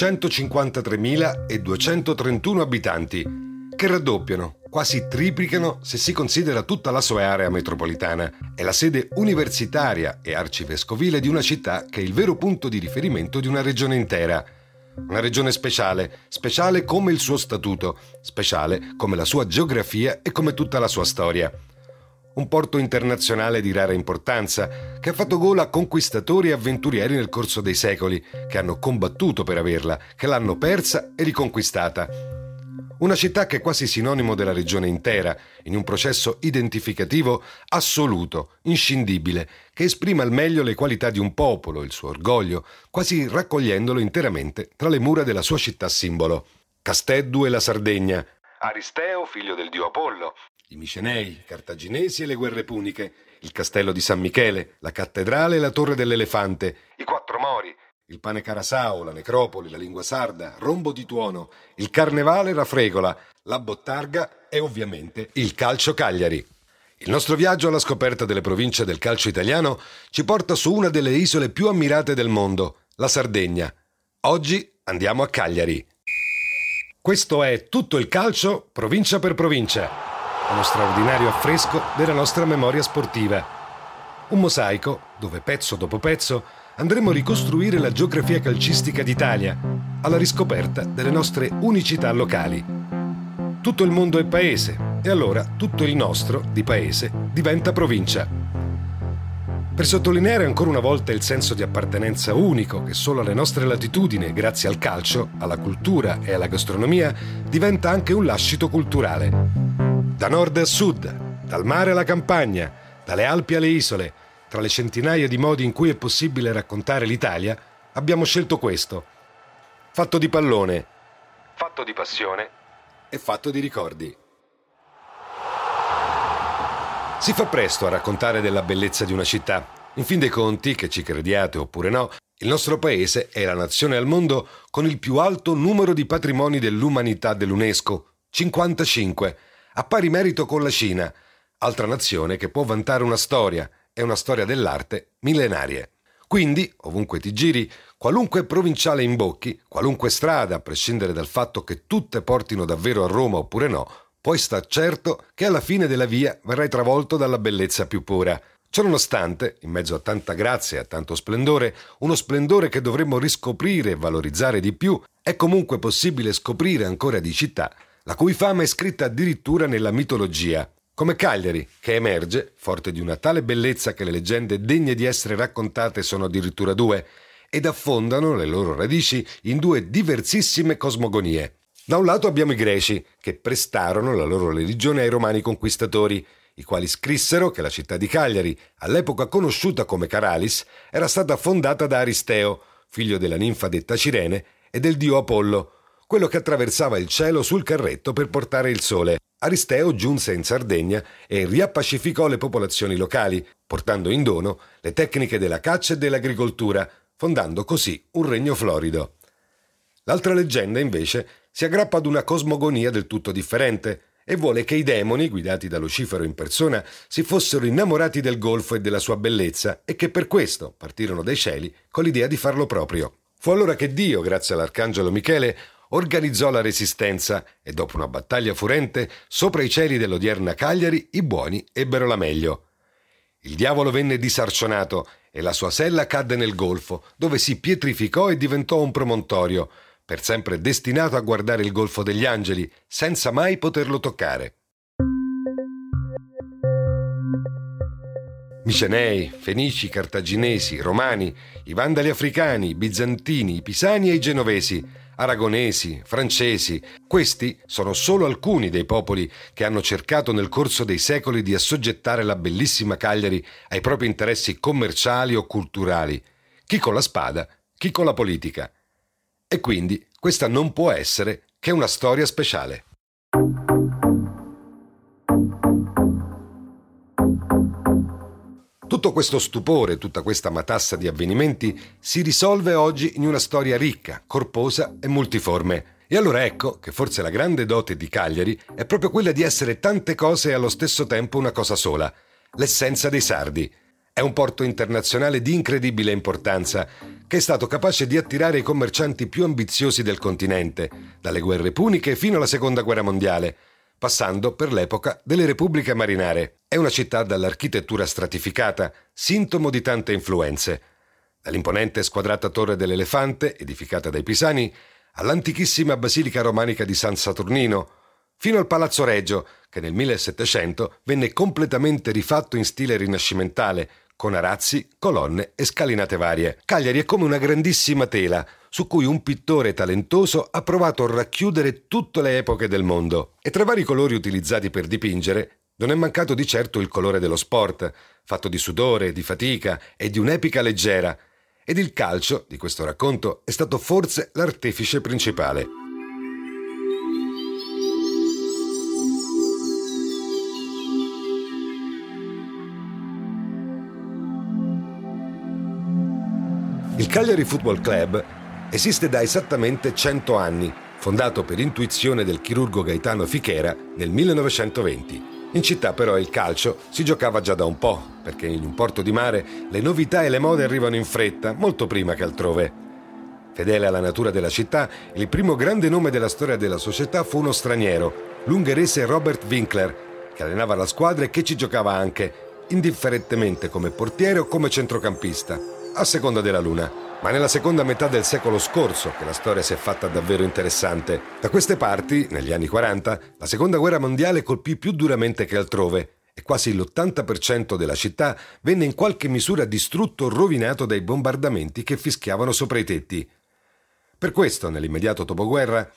(153.231 abitanti, che raddoppiano, quasi triplicano se si considera tutta la sua area metropolitana. È la sede universitaria e arcivescovile di una città che è il vero punto di riferimento di una regione intera. Una regione speciale, speciale come il suo statuto, speciale come la sua geografia e come tutta la sua storia. Un porto internazionale di rara importanza, che ha fatto gola a conquistatori e avventurieri nel corso dei secoli, che hanno combattuto per averla, che l'hanno persa e riconquistata. Una città che è quasi sinonimo della regione intera, in un processo identificativo assoluto, inscindibile, che esprime al meglio le qualità di un popolo, il suo orgoglio, quasi raccogliendolo interamente tra le mura della sua città simbolo. Casteddu e la Sardegna. Aristeo, figlio del dio Apollo. I Micenei, Cartaginesi e le guerre puniche, il castello di San Michele, la cattedrale e la torre dell'elefante, i quattro mori, il pane carasao, la necropoli, la lingua sarda, rombo di tuono, il carnevale Rafregola, la bottarga e ovviamente il calcio Cagliari. Il nostro viaggio alla scoperta delle province del calcio italiano ci porta su una delle isole più ammirate del mondo, la Sardegna. Oggi andiamo a Cagliari. Questo è Tutto il calcio, provincia per provincia. Uno straordinario affresco della nostra memoria sportiva. Un mosaico dove pezzo dopo pezzo andremo a ricostruire la geografia calcistica d'Italia, alla riscoperta delle nostre unicità locali. Tutto il mondo è paese e allora tutto il nostro di paese diventa provincia. Per sottolineare ancora una volta il senso di appartenenza unico che solo alle nostre latitudini, grazie al calcio, alla cultura e alla gastronomia, diventa anche un lascito culturale. Da nord a sud, dal mare alla campagna, dalle Alpi alle isole, tra le centinaia di modi in cui è possibile raccontare l'Italia, abbiamo scelto questo. Fatto di pallone, fatto di passione e fatto di ricordi. Si fa presto a raccontare della bellezza di una città. In fin dei conti, che ci crediate oppure no, il nostro paese è la nazione al mondo con il più alto numero di patrimoni dell'umanità dell'UNESCO, 55. A pari merito con la Cina, altra nazione che può vantare una storia e una storia dell'arte millenarie. Quindi, ovunque ti giri, qualunque provinciale imbocchi, qualunque strada, a prescindere dal fatto che tutte portino davvero a Roma oppure no, puoi star certo che alla fine della via verrai travolto dalla bellezza più pura. Ciononostante, in mezzo a tanta grazia e a tanto splendore, uno splendore che dovremmo riscoprire e valorizzare di più, è comunque possibile scoprire ancora di città la cui fama è scritta addirittura nella mitologia, come Cagliari, che emerge, forte di una tale bellezza che le leggende degne di essere raccontate sono addirittura due, ed affondano le loro radici in due diversissime cosmogonie. Da un lato abbiamo i Greci, che prestarono la loro religione ai Romani conquistatori, i quali scrissero che la città di Cagliari, all'epoca conosciuta come Caralis, era stata fondata da Aristeo, figlio della ninfa detta Cirene, e del dio Apollo, quello che attraversava il cielo sul carretto per portare il sole. Aristeo giunse in Sardegna e riappacificò le popolazioni locali, portando in dono le tecniche della caccia e dell'agricoltura, fondando così un regno florido. L'altra leggenda, invece, si aggrappa ad una cosmogonia del tutto differente e vuole che i demoni, guidati da Lucifero in persona, si fossero innamorati del golfo e della sua bellezza e che per questo partirono dai cieli con l'idea di farlo proprio. Fu allora che Dio, grazie all'arcangelo Michele, organizzò la resistenza e dopo una battaglia furente sopra i cieli dell'odierna Cagliari i buoni ebbero la meglio. Il diavolo venne disarcionato e la sua sella cadde nel golfo, dove si pietrificò e diventò un promontorio, per sempre destinato a guardare il golfo degli angeli, senza mai poterlo toccare. Micenei, Fenici, Cartaginesi, Romani, i Vandali africani, i Bizantini, i Pisani e i Genovesi, Aragonesi, francesi, questi sono solo alcuni dei popoli che hanno cercato nel corso dei secoli di assoggettare la bellissima Cagliari ai propri interessi commerciali o culturali, chi con la spada, chi con la politica. E quindi questa non può essere che una storia speciale. Tutto questo stupore, tutta questa matassa di avvenimenti si risolve oggi in una storia ricca, corposa e multiforme. E allora ecco che forse la grande dote di Cagliari è proprio quella di essere tante cose e allo stesso tempo una cosa sola, l'essenza dei sardi. È un porto internazionale di incredibile importanza che è stato capace di attirare i commercianti più ambiziosi del continente, dalle guerre puniche fino alla Seconda Guerra Mondiale, passando per l'epoca delle repubbliche marinare. È una città dall'architettura stratificata, sintomo di tante influenze. Dall'imponente squadrata Torre dell'Elefante, edificata dai Pisani, all'antichissima basilica romanica di San Saturnino, fino al Palazzo Reggio, che nel 1700 venne completamente rifatto in stile rinascimentale, con arazzi, colonne e scalinate varie. Cagliari è come una grandissima tela, su cui un pittore talentoso ha provato a racchiudere tutte le epoche del mondo. E tra vari colori utilizzati per dipingere, non è mancato di certo il colore dello sport, fatto di sudore, di fatica e di un'epica leggera. Ed il calcio, di questo racconto, è stato forse l'artefice principale. Il Cagliari Football Club esiste da esattamente 100 anni, fondato per intuizione del chirurgo Gaetano Fichera nel 1920. In città però il calcio si giocava già da un po', perché in un porto di mare le novità e le mode arrivano in fretta, molto prima che altrove. Fedele alla natura della città, il primo grande nome della storia della società fu uno straniero, l'ungherese Robert Winkler, che allenava la squadra e che ci giocava anche, indifferentemente come portiere o come centrocampista, a seconda della luna. Ma nella seconda metà del secolo scorso che la storia si è fatta davvero interessante. Da queste parti, negli anni 40, la Seconda Guerra Mondiale colpì più duramente che altrove e quasi l'80% della città venne in qualche misura distrutto o rovinato dai bombardamenti che fischiavano sopra i tetti. Per questo, nell'immediato dopoguerra,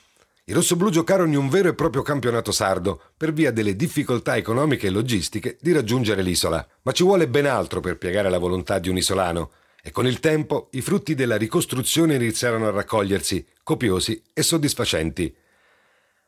i rossoblù giocarono in un vero e proprio campionato sardo per via delle difficoltà economiche e logistiche di raggiungere l'isola. Ma ci vuole ben altro per piegare la volontà di un isolano. E con il tempo i frutti della ricostruzione iniziarono a raccogliersi, copiosi e soddisfacenti.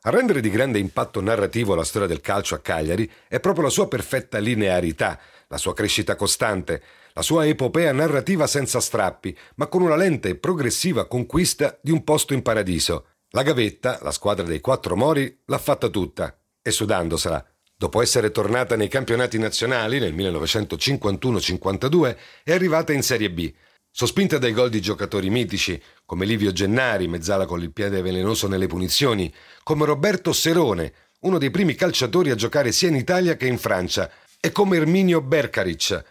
A rendere di grande impatto narrativo la storia del calcio a Cagliari è proprio la sua perfetta linearità, la sua crescita costante, la sua epopea narrativa senza strappi, ma con una lenta e progressiva conquista di un posto in paradiso. La gavetta, la squadra dei quattro mori, l'ha fatta tutta, e sudandosela. Dopo essere tornata nei campionati nazionali nel 1951-52, è arrivata in Serie B, sospinta dai gol di giocatori mitici come Livio Gennari, mezzala con il piede velenoso nelle punizioni, come Roberto Serone, uno dei primi calciatori a giocare sia in Italia che in Francia, e come Erminio Berkaric,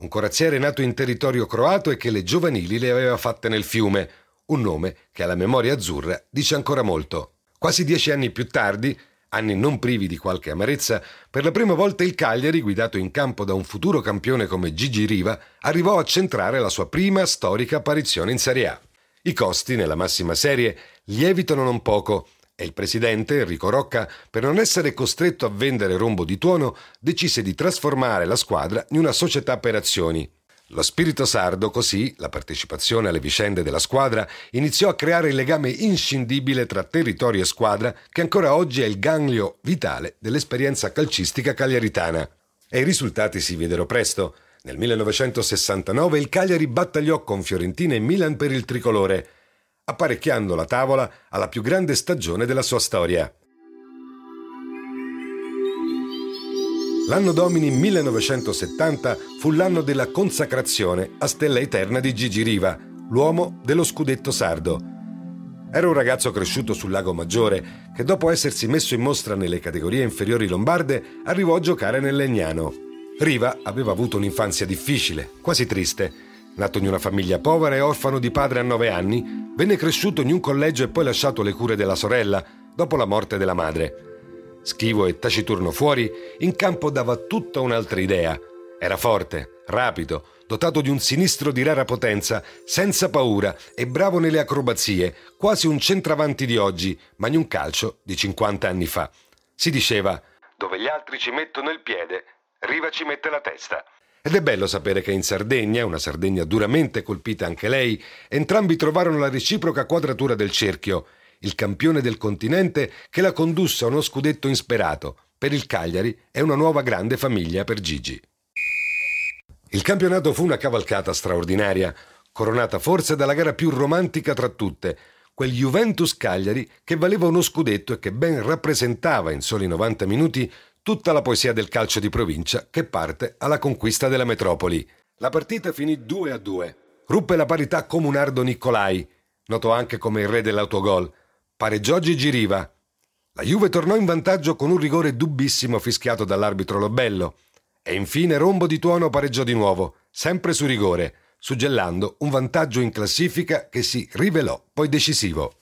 un corazziere nato in territorio croato e che le giovanili le aveva fatte nel fiume, un nome che alla memoria azzurra dice ancora molto. Quasi 10 anni più tardi, anni non privi di qualche amarezza, per la prima volta il Cagliari, guidato in campo da un futuro campione come Gigi Riva, arrivò a centrare la sua prima storica apparizione in Serie A. I costi, nella massima serie, lievitano non poco e il presidente, Enrico Rocca, per non essere costretto a vendere rombo di tuono, decise di trasformare la squadra in una società per azioni. Lo spirito sardo, così, la partecipazione alle vicende della squadra, iniziò a creare il legame inscindibile tra territorio e squadra che ancora oggi è il ganglio vitale dell'esperienza calcistica cagliaritana. E i risultati si videro presto. Nel 1969 il Cagliari battagliò con Fiorentina e Milan per il tricolore, apparecchiando la tavola alla più grande stagione della sua storia. L'anno domini 1970 fu l'anno della consacrazione a stella eterna di Gigi Riva, l'uomo dello scudetto sardo. Era un ragazzo cresciuto sul Lago Maggiore che dopo essersi messo in mostra nelle categorie inferiori lombarde arrivò a giocare nel Legnano. Riva aveva avuto un'infanzia difficile, quasi triste. Nato in una famiglia povera e orfano di padre a 9 anni, venne cresciuto in un collegio e poi lasciato alle cure della sorella dopo la morte della madre. Schivo e taciturno fuori, in campo dava tutta un'altra idea. Era forte, rapido, dotato di un sinistro di rara potenza, senza paura e bravo nelle acrobazie, quasi un centravanti di oggi, ma in un calcio di 50 anni fa. Si diceva: dove gli altri ci mettono il piede, Riva ci mette la testa. Ed è bello sapere che in Sardegna, una Sardegna duramente colpita anche lei, entrambi trovarono la reciproca quadratura del cerchio, il campione del continente che la condusse a uno scudetto insperato. Per il Cagliari è una nuova grande famiglia per Gigi. Il campionato fu una cavalcata straordinaria, coronata forse dalla gara più romantica tra tutte, quel Juventus-Cagliari che valeva uno scudetto e che ben rappresentava in soli 90 minuti tutta la poesia del calcio di provincia che parte alla conquista della metropoli. La partita finì 2-2. Ruppe la parità Comunardo Nicolai, noto anche come il re dell'autogol. Pareggiò Gigi Riva. La Juve tornò in vantaggio con un rigore dubbissimo fischiato dall'arbitro Lobello. E infine Rombo di Tuono pareggiò di nuovo, sempre su rigore, suggellando un vantaggio in classifica che si rivelò poi decisivo.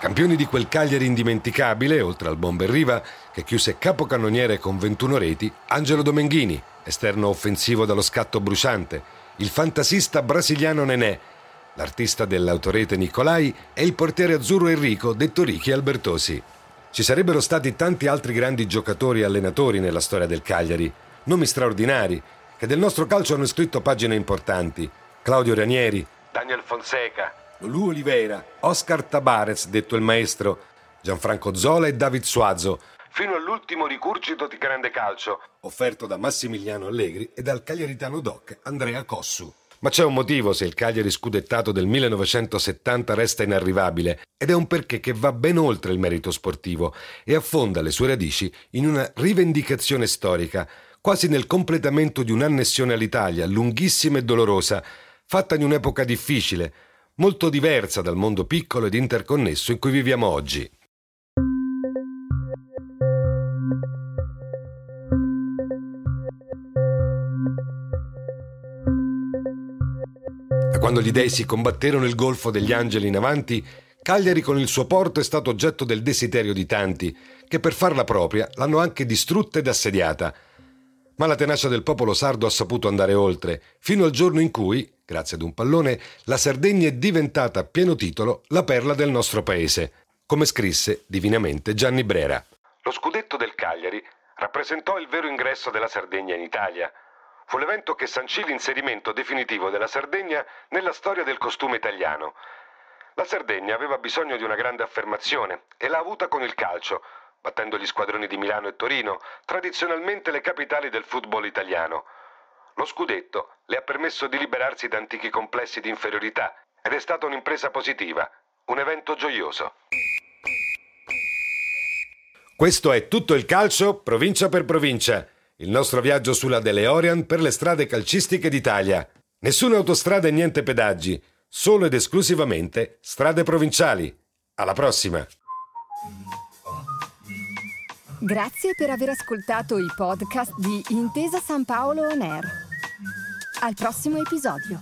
Campioni di quel Cagliari indimenticabile, oltre al bomber Riva, che chiuse capocannoniere con 21 reti, Angelo Domenghini, esterno offensivo dallo scatto bruciante, il fantasista brasiliano Nenè, l'artista dell'autorete Nicolai e il portiere azzurro Enrico, detto Ricchi Albertosi. Ci sarebbero stati tanti altri grandi giocatori e allenatori nella storia del Cagliari, nomi straordinari, che del nostro calcio hanno scritto pagine importanti. Claudio Ranieri, Daniel Fonseca, Lulù Oliveira, Oscar Tabarez, detto il maestro, Gianfranco Zola e David Suazo, fino all'ultimo ricurcito di grande calcio, offerto da Massimiliano Allegri e dal cagliaritano doc Andrea Cossu. Ma c'è un motivo se il Cagliari scudettato del 1970 resta inarrivabile, ed è un perché che va ben oltre il merito sportivo e affonda le sue radici in una rivendicazione storica, quasi nel completamento di un'annessione all'Italia lunghissima e dolorosa, fatta in un'epoca difficile, molto diversa dal mondo piccolo ed interconnesso in cui viviamo oggi. Quando gli dei si combatterono il golfo degli angeli in avanti, Cagliari con il suo porto è stato oggetto del desiderio di tanti, che per farla propria l'hanno anche distrutta ed assediata. Ma la tenacia del popolo sardo ha saputo andare oltre, fino al giorno in cui, grazie ad un pallone, la Sardegna è diventata a pieno titolo la perla del nostro paese, come scrisse divinamente Gianni Brera. Lo scudetto del Cagliari rappresentò il vero ingresso della Sardegna in Italia. Fu l'evento che sancì l'inserimento definitivo della Sardegna nella storia del costume italiano. La Sardegna aveva bisogno di una grande affermazione e l'ha avuta con il calcio, battendo gli squadroni di Milano e Torino, tradizionalmente le capitali del football italiano. Lo scudetto le ha permesso di liberarsi da antichi complessi di inferiorità ed è stata un'impresa positiva, un evento gioioso. Questo è tutto il calcio, provincia per provincia. Il nostro viaggio sulla DeLorean per le strade calcistiche d'Italia. Nessuna autostrada e niente pedaggi, solo ed esclusivamente strade provinciali. Alla prossima! Grazie per aver ascoltato i podcast di Intesa San Paolo On Air. Al prossimo episodio!